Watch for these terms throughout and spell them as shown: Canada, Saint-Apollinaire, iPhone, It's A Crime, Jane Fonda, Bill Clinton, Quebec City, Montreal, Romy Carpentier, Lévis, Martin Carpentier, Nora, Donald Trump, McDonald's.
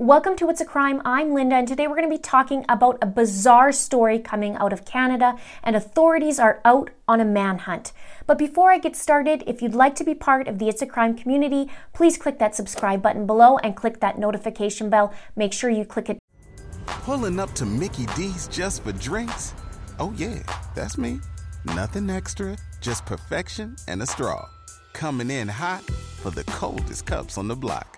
Welcome to It's a Crime. I'm Linda, and today we're going to be talking about a bizarre story coming out of Canada, and authorities are out on a manhunt. But before I get started, if you'd like to be part of the It's a Crime community, please click that subscribe button below and click that notification bell. Make sure you click it. Pulling up to Mickey D's just for drinks? Oh yeah, that's me. Nothing extra, just perfection and a straw. Coming in hot for the coldest cups on the block.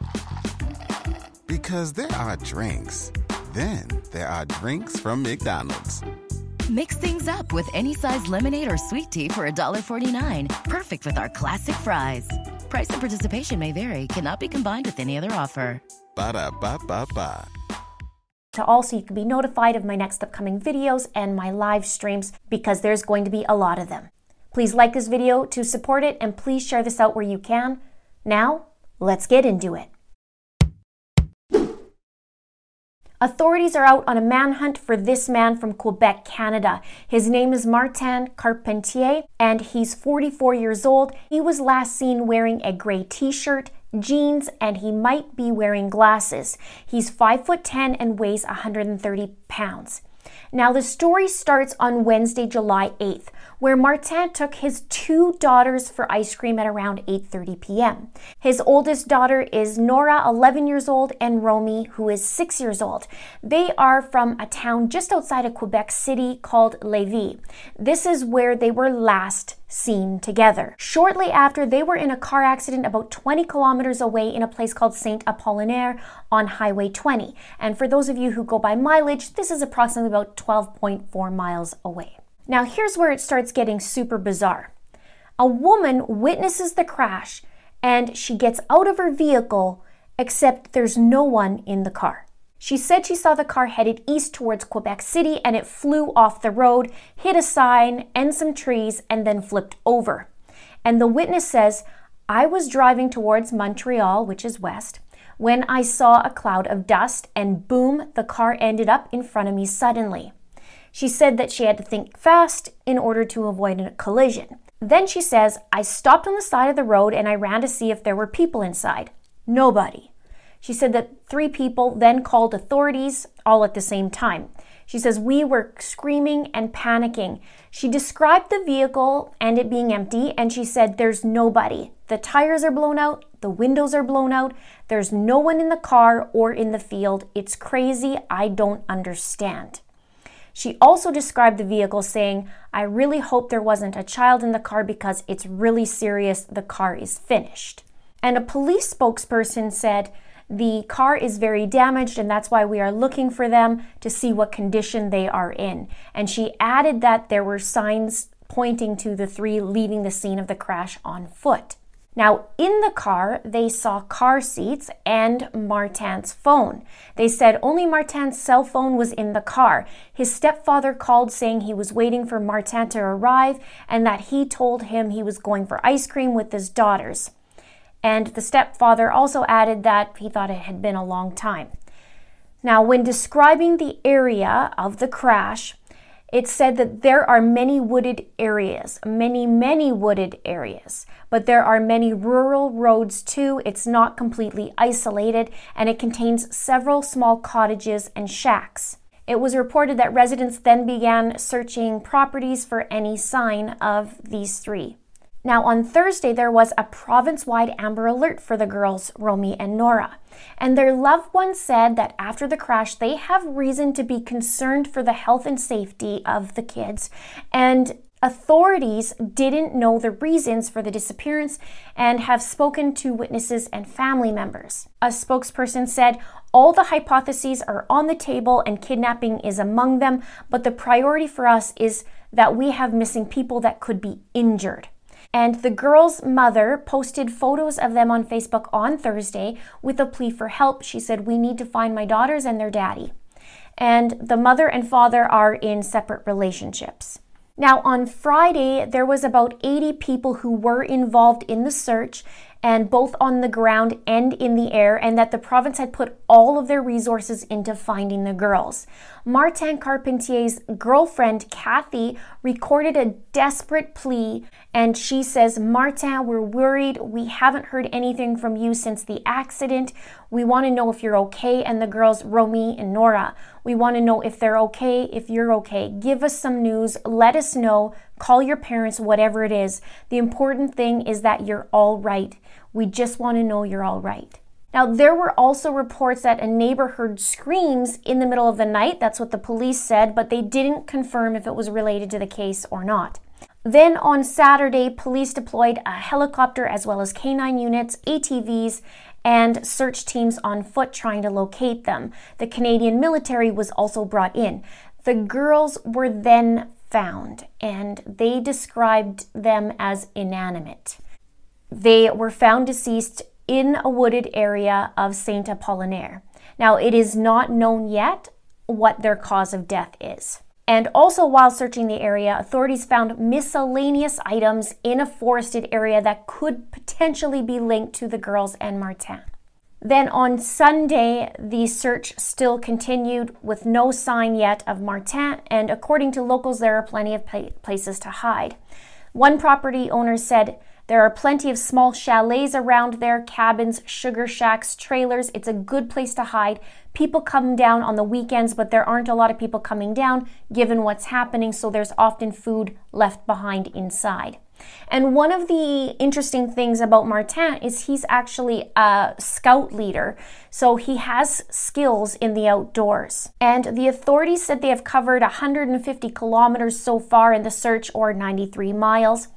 Because there are drinks. Then there are drinks from McDonald's. Mix things up with any size lemonade or sweet tea for $1.49. Perfect with our classic fries. Price and participation may vary. Cannot be combined with any other offer. Ba-da-ba-ba-ba. Also, you can be notified of my next upcoming videos and my live streams, because there's going to be a lot of them. Please like this video to support it, and please share this out where you can. Now, let's get into it. Authorities are out on a manhunt for this man from Quebec, Canada. His name is Martin Carpentier, and he's 44 years old. He was last seen wearing a gray t-shirt, jeans, and he might be wearing glasses. He's 5'10" and weighs 130 pounds. Now, the story starts on Wednesday, July 8th, where Martin took his two daughters for ice cream at around 8:30 p.m. His oldest daughter is Nora, 11 years old, and Romy, who is 6 years old. They are from a town just outside of Quebec City called Lévis. This is where they were last seen together. Shortly after, they were in a car accident about 20 kilometers away in a place called Saint-Apollinaire on Highway 20. And for those of you who go by mileage, this is approximately about 12.4 miles away. Now, here's where it starts getting super bizarre. A woman witnesses the crash, and she gets out of her vehicle, except there's no one in the car. She said she saw the car headed east towards Quebec City, and it flew off the road, hit a sign and some trees, and then flipped over. And the witness says, "I was driving towards Montreal," which is west, "when I saw a cloud of dust, and boom, the car ended up in front of me suddenly." She said that she had to think fast in order to avoid a collision. Then she says, "I stopped on the side of the road and I ran to see if there were people inside. Nobody." She said that 3 people then called authorities all at the same time. She says, "We were screaming and panicking." She described the vehicle and it being empty, and she said, "There's nobody. The tires are blown out, the windows are blown out, there's no one in the car or in the field. It's crazy, I don't understand." She also described the vehicle saying, "I really hope there wasn't a child in the car because it's really serious, the car is finished." And a police spokesperson said, "The car is very damaged, and that's why we are looking for them to see what condition they are in." And she added that there were signs pointing to the 3 leaving the scene of the crash on foot. Now, in the car, they saw car seats and Martin's phone. They said only Martin's cell phone was in the car. His stepfather called saying he was waiting for Martin to arrive, and that he told him he was going for ice cream with his daughters. And the stepfather also added that he thought it had been a long time. Now, when describing the area of the crash, it said that there are many wooded areas, many wooded areas, but there are many rural roads too. It's not completely isolated, and it contains several small cottages and shacks. It was reported that residents then began searching properties for any sign of these 3. Now, on Thursday, there was a province-wide Amber Alert for the girls, Romy and Nora. And their loved ones said that after the crash, they have reason to be concerned for the health and safety of the kids. And authorities didn't know the reasons for the disappearance and have spoken to witnesses and family members. A spokesperson said, "All the hypotheses are on the table and kidnapping is among them, but the priority for us is that we have missing people that could be injured." And the girls' mother posted photos of them on Facebook on Thursday with a plea for help. She said, "We need to find my daughters and their daddy." And the mother and father are in separate relationships. Now, on Friday, there was about 80 people who were involved in the search, and both on the ground and in the air, and that the province had put all of their resources into finding the girls. Martin Carpentier's girlfriend, Kathy, recorded a desperate plea, and she says, "Martin, we're worried. We haven't heard anything from you since the accident. We want to know if you're okay. And the girls, Romy and Nora, we want to know if they're okay, if you're okay. Give us some news. Let us know. Call your parents, whatever it is. The important thing is that you're all right. We just want to know you're all right. Now, there were also reports that a neighbor heard screams in the middle of the night. That's what the police said, but they didn't confirm if it was related to the case or not. Then on Saturday, police deployed a helicopter as well as canine units, ATVs, and search teams on foot trying to locate them. The Canadian military was also brought in. The girls were then found, and they described them as inanimate. They were found deceased in a wooded area of Saint-Apollinaire. Now, it is not known yet what their cause of death is. And also, while searching the area, authorities found miscellaneous items in a forested area that could potentially be linked to the girls and Martin. Then on Sunday, the search still continued with no sign yet of Martin, and according to locals, there are plenty of places to hide. One property owner said, "There are plenty of small chalets around there, cabins, sugar shacks, trailers. It's a good place to hide. People come down on the weekends, but there aren't a lot of people coming down given what's happening, so there's often food left behind inside." And one of the interesting things about Martin is he's actually a scout leader, so he has skills in the outdoors. And the authorities said they have covered 150 kilometers so far in the search, or 93 miles.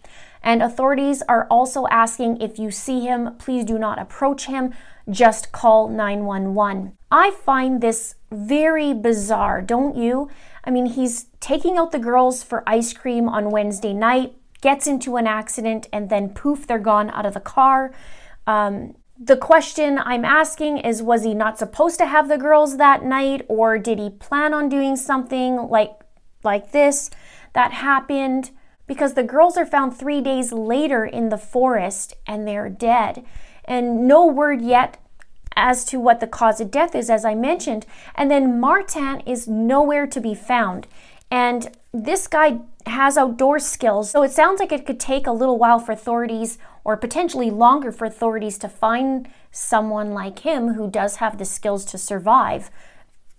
And authorities are also asking, if you see him, please do not approach him, just call 911. I find this very bizarre, don't you? I mean, he's taking out the girls for ice cream on Wednesday night, gets into an accident, and then poof, they're gone out of the car. The question I'm asking is, was he not supposed to have the girls that night, or did he plan on doing something like this that happened? Because the girls are found 3 days later in the forest and they're dead. And no word yet as to what the cause of death is, as I mentioned. And then Martin is nowhere to be found. And this guy has outdoor skills, so it sounds like it could take a little while for authorities, or potentially longer for authorities, to find someone like him who does have the skills to survive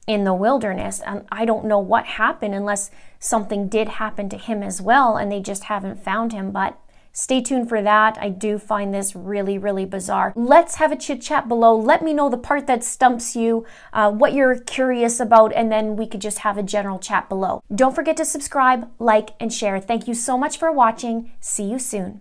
in the wilderness. And I don't know what happened, unless something did happen to him as well and they just haven't found him. But stay tuned for that. I do find this really, really bizarre. Let's have a chit chat below. Let me know the part that stumps you, what you're curious about, and then we could just have a general chat below. Don't forget to subscribe, like, and share. Thank you so much for watching. See you soon.